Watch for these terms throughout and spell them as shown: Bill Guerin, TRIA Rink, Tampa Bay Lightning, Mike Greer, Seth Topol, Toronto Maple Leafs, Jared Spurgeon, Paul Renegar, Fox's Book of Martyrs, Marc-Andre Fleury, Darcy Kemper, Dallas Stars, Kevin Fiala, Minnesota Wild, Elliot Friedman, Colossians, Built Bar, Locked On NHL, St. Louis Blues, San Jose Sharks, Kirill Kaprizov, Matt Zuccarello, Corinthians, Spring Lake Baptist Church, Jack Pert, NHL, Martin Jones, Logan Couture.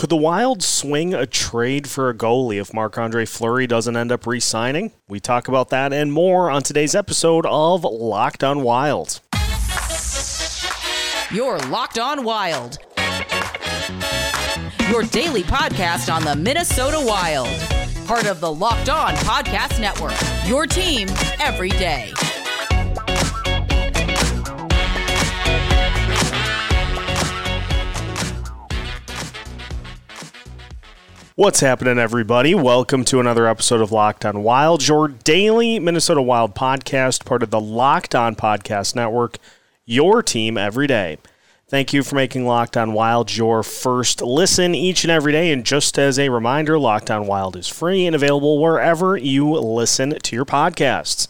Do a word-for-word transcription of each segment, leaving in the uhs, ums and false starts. Could the Wild swing a trade for a goalie if Marc-Andre Fleury doesn't end up re-signing? We talk about that and more on today's episode of Locked On Wild. You're Locked On Wild. Your daily podcast on the Minnesota Wild. Part of the Locked On Podcast Network. Your team every day. What's happening, everybody? Welcome to another episode of Locked On Wild, your daily Minnesota Wild podcast, part of the Locked On Podcast Network, your team every day. Thank you for making Locked On Wild your first listen each and every day. And just as a reminder, Locked On Wild is free and available wherever you listen to your podcasts.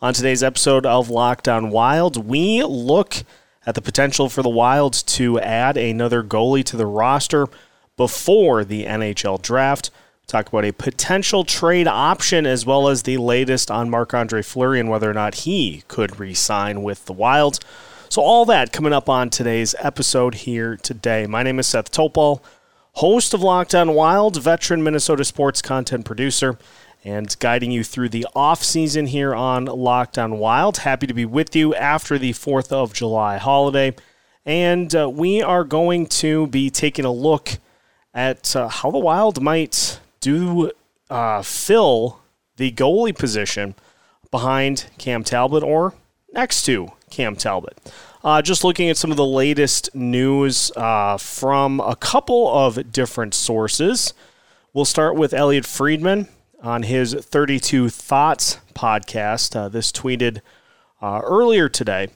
On today's episode of Locked On Wild, we look at the potential for the Wilds to add another goalie to the roster before the N H L draft. We'll talk about a potential trade option as well as the latest on Marc-Andre Fleury and whether or not he could re-sign with the Wilds. So all that coming up on today's episode here today. My name is Seth Topol, host of Locked On Wild, veteran Minnesota sports content producer, and guiding you through the offseason here on Locked On Wild. Happy to be with you after the fourth of July holiday. And uh, we are going to be taking a look at uh, how the Wild might do uh, fill the goalie position behind Cam Talbot or next to Cam Talbot. Uh, just looking at some of the latest news uh, from a couple of different sources. We'll start with Elliot Friedman on his thirty-two Thoughts podcast. Uh, this tweeted uh, earlier today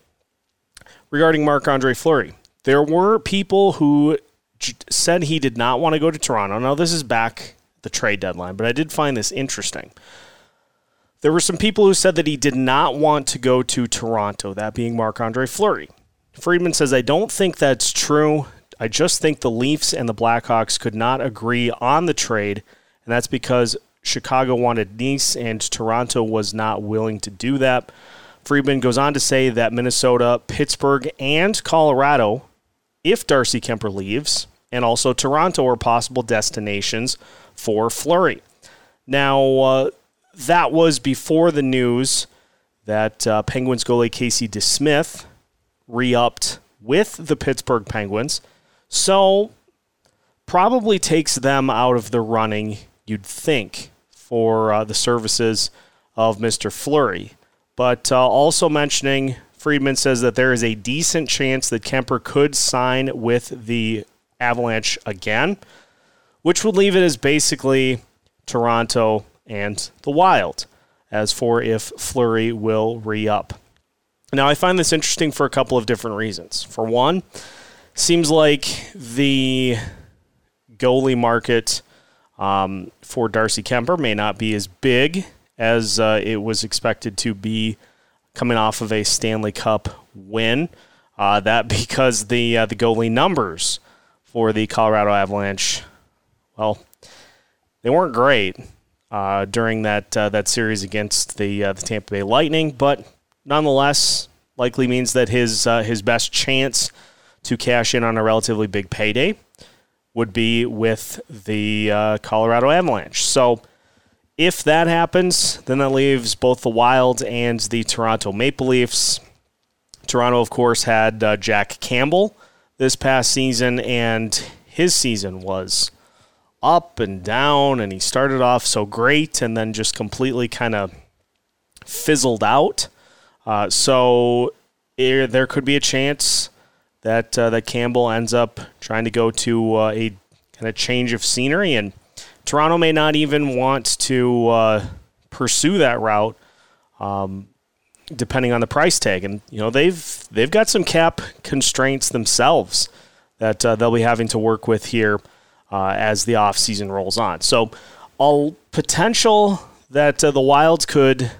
regarding Marc-Andre Fleury. There were people who j- said he did not want to go to Toronto. Now, this is back the trade deadline, but I did find this interesting. There were some people who said that he did not want to go to Toronto, that being Marc-Andre Fleury. Friedman says, I don't think that's true. I just think the Leafs and the Blackhawks could not agree on the trade, and that's because Chicago wanted Nice and Toronto was not willing to do that. Friedman goes on to say that Minnesota, Pittsburgh, and Colorado, if Darcy Kemper leaves, and also Toronto are possible destinations for Fleury. Now, uh, that was before the news that uh, Penguins goalie Casey DeSmith re-upped with the Pittsburgh Penguins. So probably takes them out of the running, you'd think, for uh, the services of Mister Fleury. But uh, also mentioning, Friedman says that there is a decent chance that Kemper could sign with the Avalanche again, which would leave it as basically Toronto and the Wild, as for if Fleury will re-up. Now, I find this interesting for a couple of different reasons. For one, seems like the goalie market um, for Darcy Kemper may not be as big as uh, it was expected to be coming off of a Stanley Cup win. Uh, that because the uh, the goalie numbers for the Colorado Avalanche, well, they weren't great Uh, during that uh, that series against the uh, the Tampa Bay Lightning, but nonetheless, likely means that his uh, his best chance to cash in on a relatively big payday would be with the uh, Colorado Avalanche. So, if that happens, then that leaves both the Wild and the Toronto Maple Leafs. Toronto, of course, had uh, Jack Campbell this past season, and his season was up and down, and he started off so great and then just completely kind of fizzled out. Uh, so it, there could be a chance that uh, that Campbell ends up trying to go to uh, a kind of change of scenery, and Toronto may not even want to uh, pursue that route, um, depending on the price tag. And you know they've they've got some cap constraints themselves that uh, they'll be having to work with here Uh, as the offseason rolls on. So all potential that uh, the Wilds could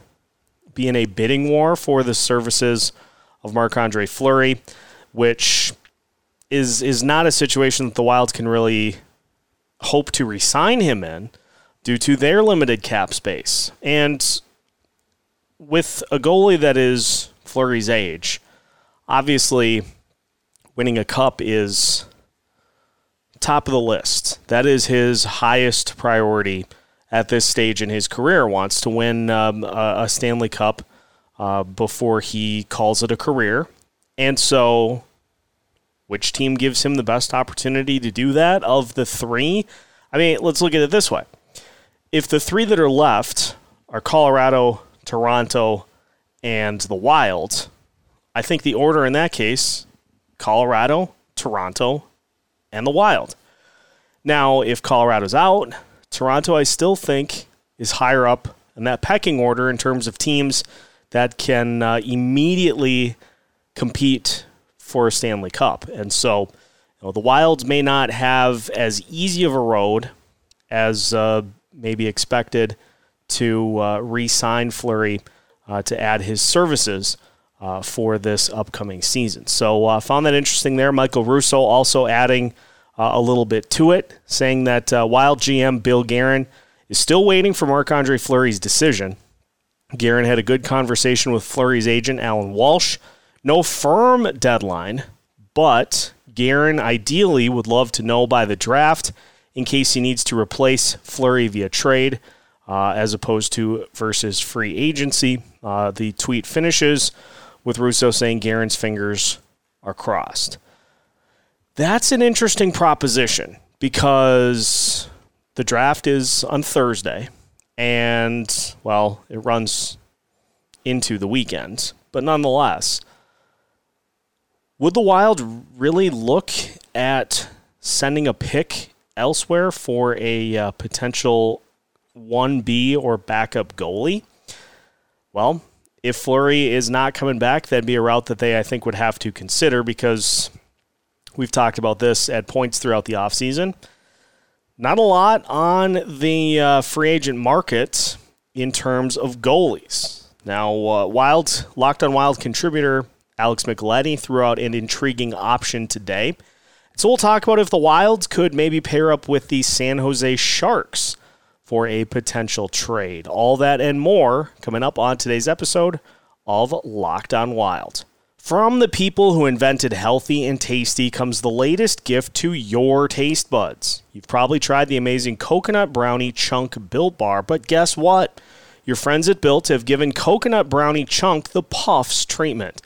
be in a bidding war for the services of Marc-Andre Fleury, which is is not a situation that the Wilds can really hope to re-sign him in due to their limited cap space. And with a goalie that is Fleury's age, obviously winning a cup is top of the list. That is his highest priority at this stage in his career. Wants to win um, a, a Stanley Cup uh, before he calls it a career. And so which team gives him the best opportunity to do that of the three? I mean, let's look at it this way. If the three that are left are Colorado, Toronto, and the Wild, I think the order in that case, Colorado, Toronto, and the Wild. Now, if Colorado's out, Toronto, I still think, is higher up in that pecking order in terms of teams that can uh, immediately compete for a Stanley Cup. And so you know, the Wilds may not have as easy of a road as uh, maybe expected to uh, re-sign Fleury uh, to add his services uh, for this upcoming season. So I uh, found that interesting there. Michael Russo also adding uh, a little bit to it, saying that uh, Wild G M Bill Guerin is still waiting for Marc-Andre Fleury's decision. Guerin had a good conversation with Fleury's agent, Alan Walsh. No firm deadline, but Guerin ideally would love to know by the draft in case he needs to replace Fleury via trade uh, as opposed to versus free agency. Uh, the tweet finishes with Russo saying Guerin's fingers are crossed. That's an interesting proposition because the draft is on Thursday and, well, it runs into the weekend, but nonetheless, would the Wild really look at sending a pick elsewhere for a uh, potential one B or backup goalie? Well, if Fleury is not coming back, that'd be a route that they, I think, would have to consider because we've talked about this at points throughout the offseason. Not a lot on the uh, free agent market in terms of goalies. Now, uh, Wild, Locked On Wild contributor Alex McLennie threw out an intriguing option today. So we'll talk about if the Wilds could maybe pair up with the San Jose Sharks for a potential trade. All that and more coming up on today's episode of Locked On Wild. From the people who invented healthy and tasty comes the latest gift to your taste buds. You've probably tried the amazing Coconut Brownie Chunk Built Bar, but guess what? Your friends at Built have given Coconut Brownie Chunk the Puffs treatment.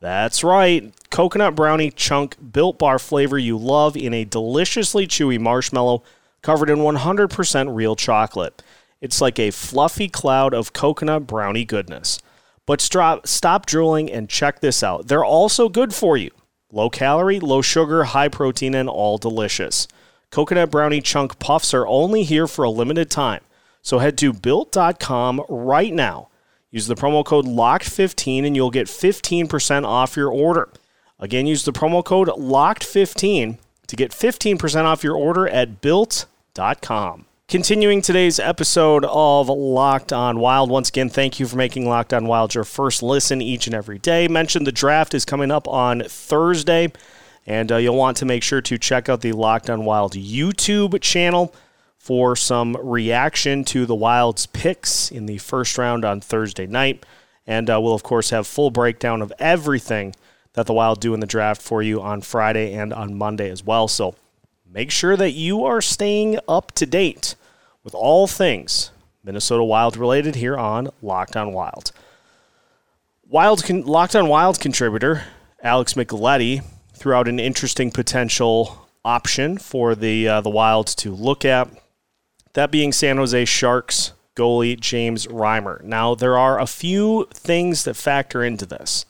That's right, Coconut Brownie Chunk Built Bar flavor you love in a deliciously chewy marshmallow covered in one hundred percent real chocolate. It's like a fluffy cloud of coconut brownie goodness. But stop, stop drooling and check this out. They're also good for you. Low calorie, low sugar, high protein, and all delicious. Coconut Brownie Chunk Puffs are only here for a limited time. So head to built dot com right now. Use the promo code locked fifteen and you'll get fifteen percent off your order. Again, use the promo code locked fifteen to get fifteen percent off your order at built dot com. Continuing today's episode of Locked On Wild. Once again, thank you for making Locked On Wild your first listen each and every day. Mentioned the draft is coming up on Thursday, and uh, you'll want to make sure to check out the Locked On Wild YouTube channel for some reaction to the Wild's picks in the first round on Thursday night. And uh, we'll, of course, have full breakdown of everything that the Wild do in the draft for you on Friday and on Monday as well. So make sure that you are staying up to date with all things Minnesota Wild related here on Locked On Wild. Wild con- Locked On Wild contributor Alex McLennie threw out an interesting potential option for the uh, the Wild to look at. That being San Jose Sharks goalie James Reimer. Now, there are a few things that factor into this.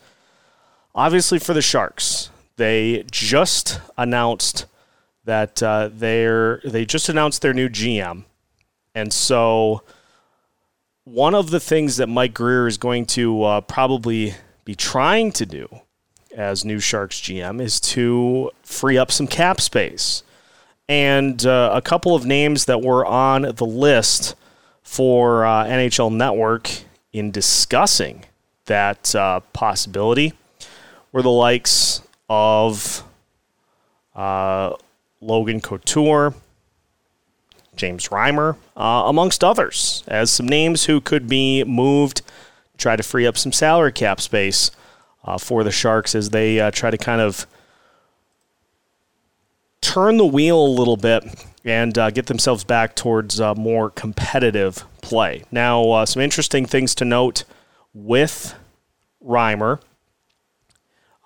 Obviously, for the Sharks, they just announced that uh, they're they just announced their new G M. And so one of the things that Mike Greer is going to uh, probably be trying to do as new Sharks G M is to free up some cap space. And uh, a couple of names that were on the list for uh, N H L Network in discussing that uh, possibility were the likes of uh, Logan Couture, James Reimer, uh, amongst others, as some names who could be moved to try to free up some salary cap space uh, for the Sharks as they uh, try to kind of turn the wheel a little bit and uh, get themselves back towards uh, more competitive play. Now, uh, some interesting things to note with Reimer.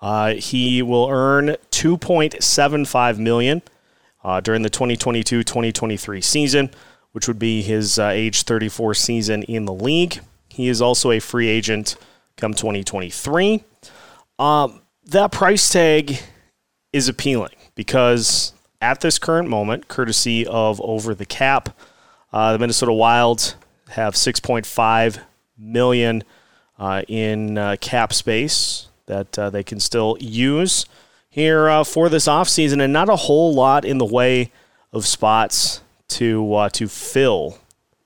Uh, he will earn two point seven five million dollars uh, during the twenty twenty-two twenty twenty-three season, which would be his uh, age thirty-four season in the league. He is also a free agent come twenty twenty-three. Um, that price tag is appealing because at this current moment, courtesy of Over the Cap, uh, the Minnesota Wild have six point five million dollars uh, in uh, cap space that uh, they can still use here uh, for this offseason, and not a whole lot in the way of spots to uh, to fill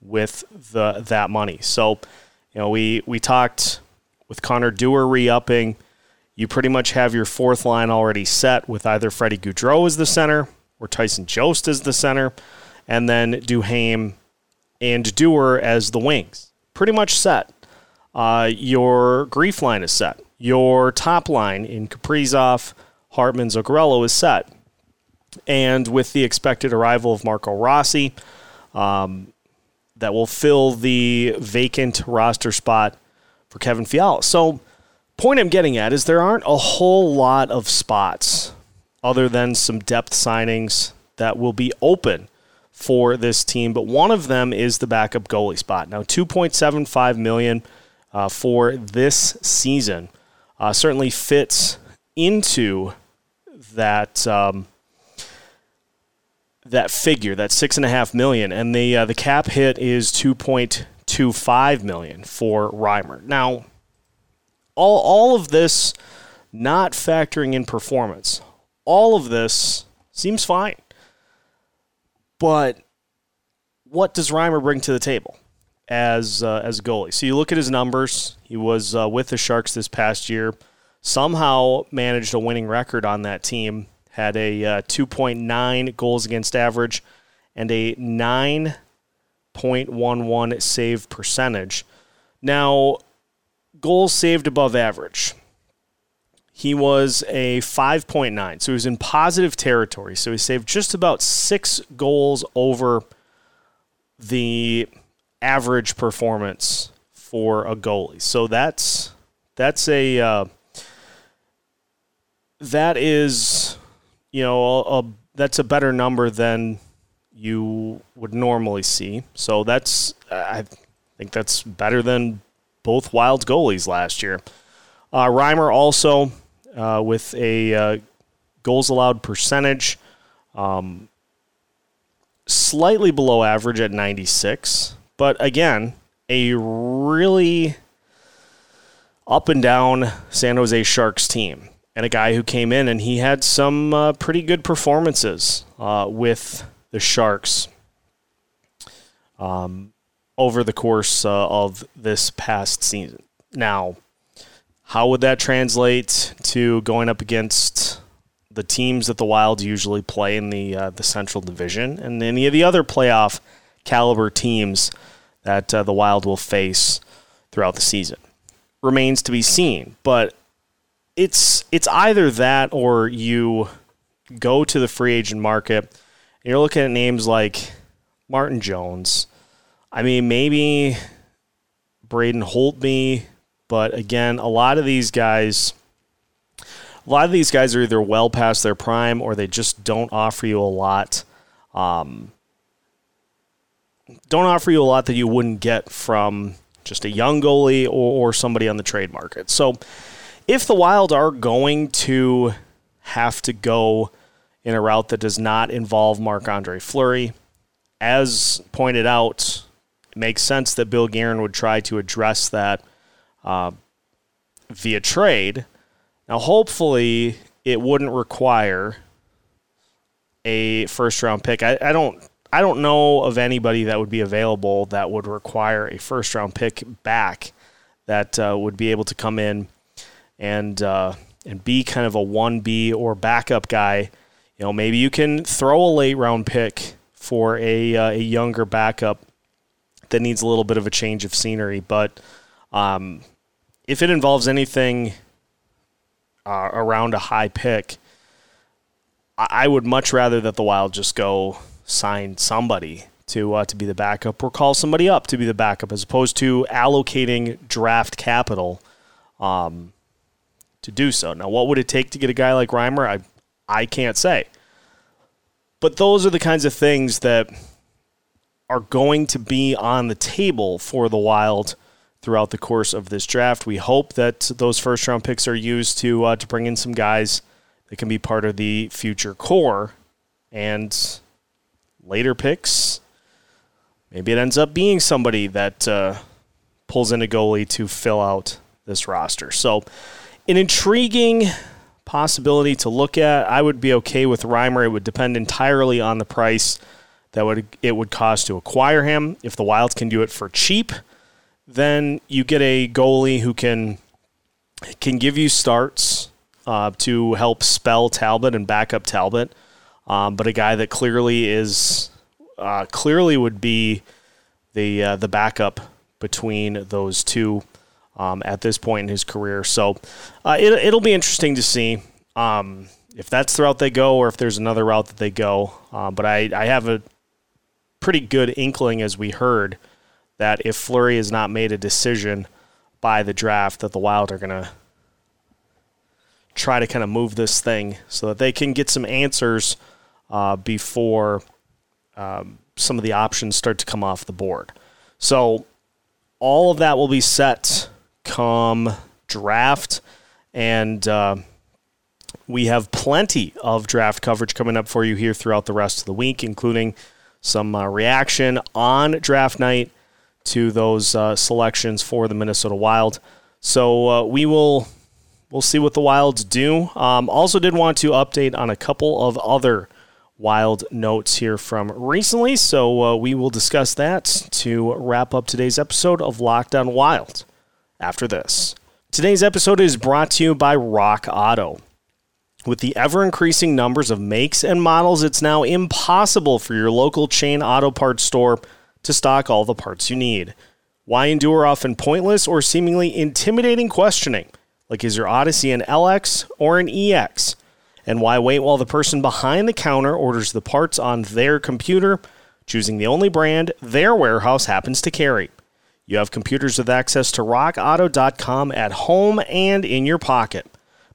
with the that money. So, you know, we, we talked with Connor Dewar re-upping. You pretty much have your fourth line already set with either Freddie Goudreau as the center or Tyson Jost as the center, and then Duhaime and Dewar as the wings. Pretty much set. Uh, your grief line is set. Your top line in Kaprizov, Hartman, Zuccarello is set. And with the expected arrival of Marco Rossi, um, that will fill the vacant roster spot for Kevin Fiala. So, point I'm getting at is there aren't a whole lot of spots other than some depth signings that will be open for this team, but one of them is the backup goalie spot. Now, two point seven five million dollars uh, for this season. Uh, certainly fits into that um, that figure, that six and a half million, and the uh, the cap hit is two point two five million for Reimer. Now, all all of this not factoring in performance, all of this seems fine. But what does Reimer bring to the table as uh, as a goalie? So you look at his numbers. He was uh, with the Sharks this past year, somehow managed a winning record on that team, had a uh, two point nine goals against average and a nine point one one save percentage. Now, goals saved above average. He was a five point nine, so he was in positive territory. So he saved just about six goals over the average performance for a goalie. So that's that's a uh, that is you know a, a, that's a better number than you would normally see. So that's I think that's better than both Wild goalies last year. Uh, Reimer also uh, with a uh, goals allowed percentage um, slightly below average at ninety-six. But again, a really up and down San Jose Sharks team, and a guy who came in and he had some uh, pretty good performances uh, with the Sharks um, over the course uh, of this past season. Now, how would that translate to going up against the teams that the Wild usually play in the uh, the Central Division and any of the other playoff caliber teams that uh, the Wild will face throughout the season? Remains to be seen, but it's it's either that or you go to the free agent market and you're looking at names like Martin Jones. I mean, maybe Braden Holtby, but again, a lot of these guys a lot of these guys are either well past their prime or they just don't offer you a lot um don't offer you a lot that you wouldn't get from just a young goalie or, or somebody on the trade market. So if the Wild are going to have to go in a route that does not involve Marc-Andre Fleury, as pointed out, it makes sense that Bill Guerin would try to address that uh, via trade. Now, hopefully it wouldn't require a first-round pick. I, I don't... I don't know of anybody that would be available that would require a first-round pick back that uh, would be able to come in and uh, and be kind of a one B or backup guy. You know, maybe you can throw a late-round pick for a uh, a younger backup that needs a little bit of a change of scenery. But um, if it involves anything uh, around a high pick, I would much rather that the Wild just go sign somebody to uh, to be the backup or call somebody up to be the backup as opposed to allocating draft capital um, to do so. Now, what would it take to get a guy like Reimer? I I can't say. But those are the kinds of things that are going to be on the table for the Wild throughout the course of this draft. We hope that those first-round picks are used to uh, to bring in some guys that can be part of the future core, and later picks, maybe it ends up being somebody that uh, pulls in a goalie to fill out this roster. So an intriguing possibility to look at. I would be okay with Reimer. It would depend entirely on the price that would it would cost to acquire him. If the Wild can do it for cheap, then you get a goalie who can can give you starts uh, to help spell Talbot and back up Talbot, um, but a guy that clearly is uh, clearly would be the uh, the backup between those two um, at this point in his career. So uh, it, it'll be interesting to see um, if that's the route they go or if there's another route that they go. Uh, but I, I have a pretty good inkling, as we heard, that if Fleury has not made a decision by the draft, that the Wild are going to try to kind of move this thing so that they can get some answers uh, before um, some of the options start to come off the board. So all of that will be set come draft, and uh, we have plenty of draft coverage coming up for you here throughout the rest of the week, including some uh, reaction on draft night to those uh, selections for the Minnesota Wild. So uh, we will we'll see what the Wilds do. Um, also did want to update on a couple of other Wild notes here from recently, so uh, we will discuss that to wrap up today's episode of Locked On Wild after this. Today's episode is brought to you by Rock Auto. With the ever-increasing numbers of makes and models, it's now impossible for your local chain auto parts store to stock all the parts you need. Why endure often pointless or seemingly intimidating questioning, like is your Odyssey an L X or an E X? And why wait while the person behind the counter orders the parts on their computer, choosing the only brand their warehouse happens to carry? You have computers with access to rock auto dot com at home and in your pocket.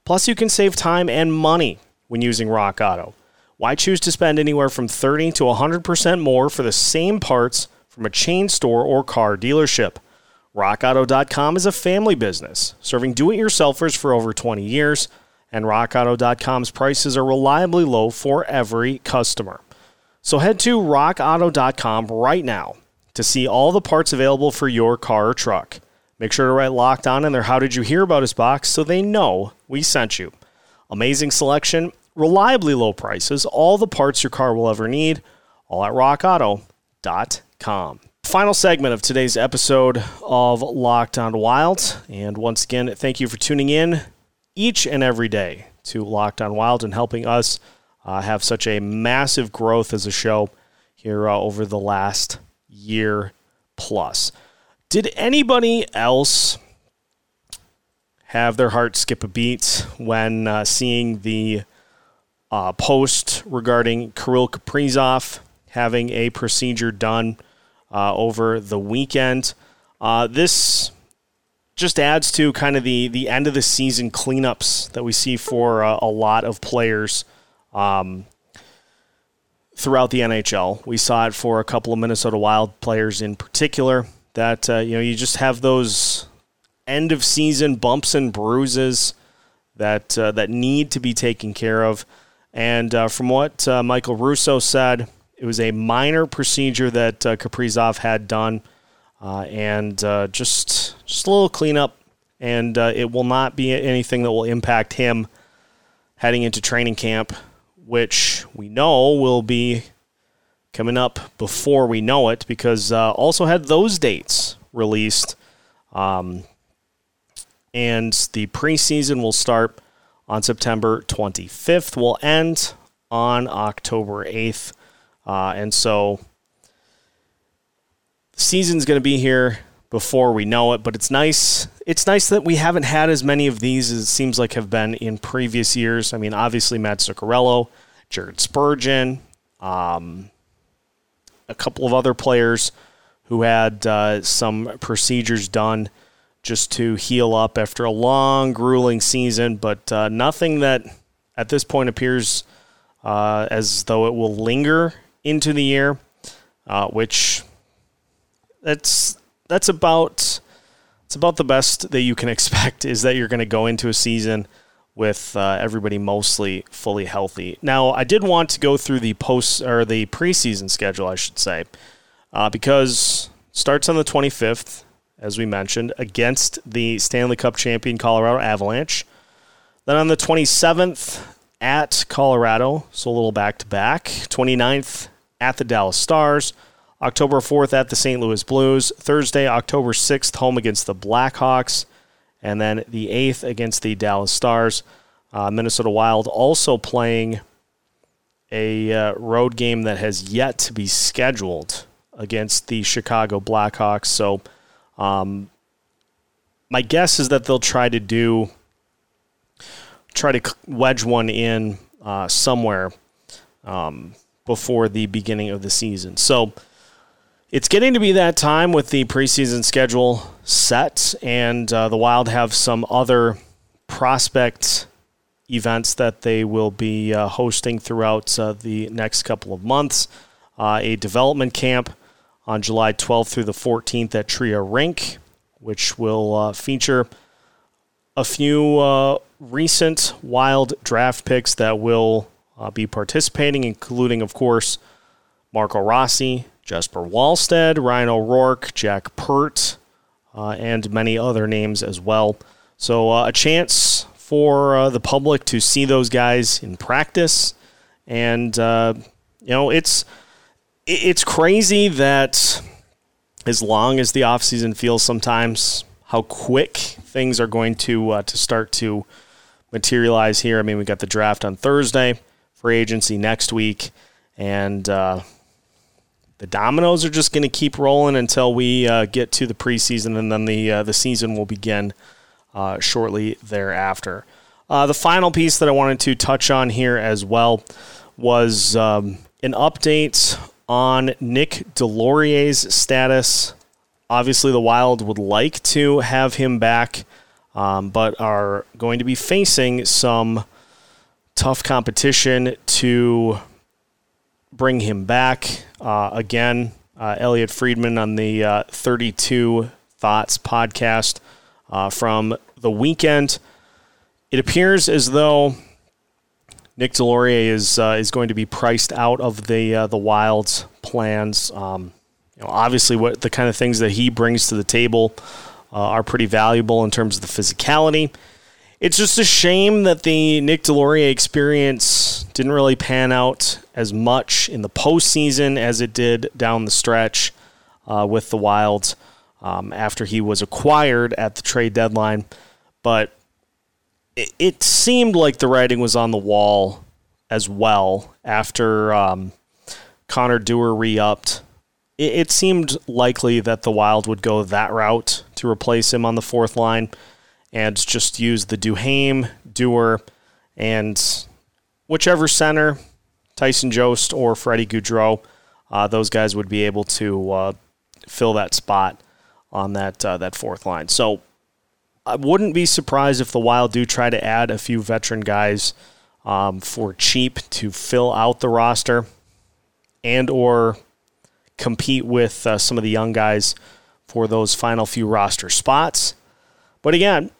Plus, you can save time and money when using Rock Auto. Why choose to spend anywhere from thirty to one hundred percent more for the same parts from a chain store or car dealership? rock auto dot com is a family business, serving do-it-yourselfers for over twenty years, and rock auto dot com's prices are reliably low for every customer. So head to rock auto dot com right now to see all the parts available for your car or truck. Make sure to write Locked On in their How Did You Hear About Us box so they know we sent you. Amazing selection, reliably low prices, all the parts your car will ever need, all at rock auto dot com. Final segment of today's episode of Locked On Wild. And once again, thank you for tuning in each and every day to Locked On Wild and helping us uh, have such a massive growth as a show here uh, over the last year plus. Did anybody else have their heart skip a beat when uh, seeing the Uh, post regarding Kirill Kaprizov having a procedure done uh, over the weekend? Uh, this just adds to kind of the, the end of the season cleanups that we see for uh, a lot of players um, throughout the N H L. We saw it for a couple of Minnesota Wild players in particular that, uh, you know, you just have those end of season bumps and bruises that uh, that need to be taken care of. And uh, from what uh, Michael Russo said, it was a minor procedure that uh, Kaprizov had done, uh, and uh, just, just a little cleanup, and uh, it will not be anything that will impact him heading into training camp, which we know will be coming up before we know it, because uh, also had those dates released, um, and the preseason will start on September twenty-fifth, will end on October eighth. Uh, and so the season's going to be here before we know it, but it's nice. It's nice that we haven't had as many of these as it seems like have been in previous years. I mean, obviously Matt Zuccarello Jared Spurgeon, um, a couple of other players who had uh, some procedures done just to heal up after a long, grueling season, but uh, nothing that at this point appears uh, as though it will linger into the year, uh, which that's that's about it's about the best that you can expect, is that you're going to go into a season with uh, everybody mostly fully healthy. Now, I did want to go through the post or the preseason schedule, I should say, uh, because it starts on the twenty-fifth, as we mentioned, against the Stanley Cup champion Colorado Avalanche. Then on the twenty-seventh at Colorado, so a little back-to-back. twenty-ninth at the Dallas Stars. October fourth at the Saint Louis Blues. Thursday, October sixth, home against the Blackhawks. And then the eighth against the Dallas Stars. Uh, Minnesota Wild also playing a uh, road game that has yet to be scheduled against the Chicago Blackhawks. So um, my guess is that they'll try to do, try to wedge one in uh, somewhere um, before the beginning of the season. So it's getting to be that time with the preseason schedule set, and uh, the Wild have some other prospect events that they will be uh, hosting throughout uh, the next couple of months. Uh, a development camp on July twelfth through the fourteenth at Tria Rink, which will uh, feature a few uh, recent Wild draft picks that will uh, be participating, including, of course, Marco Rossi, Jesper Wallstead, Ryan O'Rourke, Jack Pert, uh, and many other names as well. So uh, a chance for uh, the public to see those guys in practice. And, uh, you know, it's it's crazy that as long as the offseason feels sometimes, how quick things are going to uh, to start to materialize here. I mean, we got the draft on Thursday, free agency next week, and uh the dominoes are just going to keep rolling until we uh, get to the preseason, and then the uh, the season will begin uh, shortly thereafter. Uh, the final piece that I wanted to touch on here as well was um, an update on Nic Deslauriers' status. Obviously, the Wild would like to have him back, um, but are going to be facing some tough competition to bring him back. Uh, again, uh, Elliot Friedman on the uh, thirty-two Thoughts podcast uh, from the weekend. It appears as though Nic Deslauriers is uh, is going to be priced out of the uh, the Wild's plans. Um, you know, obviously, what the kind of things that he brings to the table uh, are pretty valuable in terms of the physicality. It's just a shame that the Nic Deslauriers experience didn't really pan out as much in the postseason as it did down the stretch uh, with the Wild um, after he was acquired at the trade deadline. But it, it seemed like the writing was on the wall as well after um, Connor Dewar re-upped. It, it seemed likely that the Wild would go that route to replace him on the fourth line, and just use the Duhaime, Dewar, and whichever center, Tyson Jost or Freddie Goudreau, uh, those guys would be able to uh, fill that spot on that uh, that fourth line. So I wouldn't be surprised if the Wild do try to add a few veteran guys um, for cheap to fill out the roster and or compete with uh, some of the young guys for those final few roster spots. But again,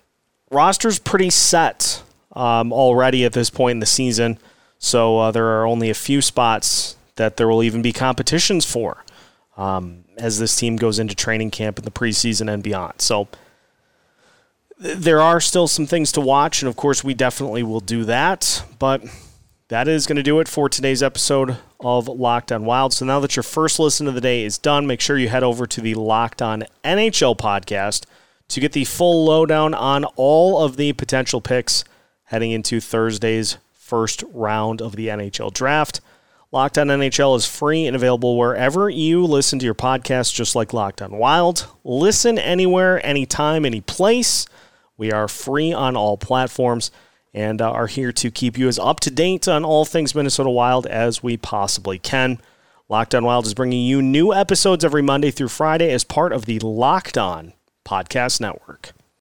roster's pretty set um, already at this point in the season, so uh, there are only a few spots that there will even be competitions for um, as this team goes into training camp in the preseason and beyond. So th- there are still some things to watch, and of course we definitely will do that, but that is going to do it for today's episode of Locked On Wild. So now that your first listen of the day is done, make sure you head over to the Locked On N H L podcast to get the full lowdown on all of the potential picks heading into Thursday's first round of the N H L Draft. Locked On N H L is free and available wherever you listen to your podcast, just like Locked On Wild. Listen anywhere, anytime, any place. We are free on all platforms. and uh, are here to keep you as up to date on all things Minnesota Wild as we possibly can. Locked On Wild is bringing you new episodes every Monday through Friday as part of the Locked On Podcast Network.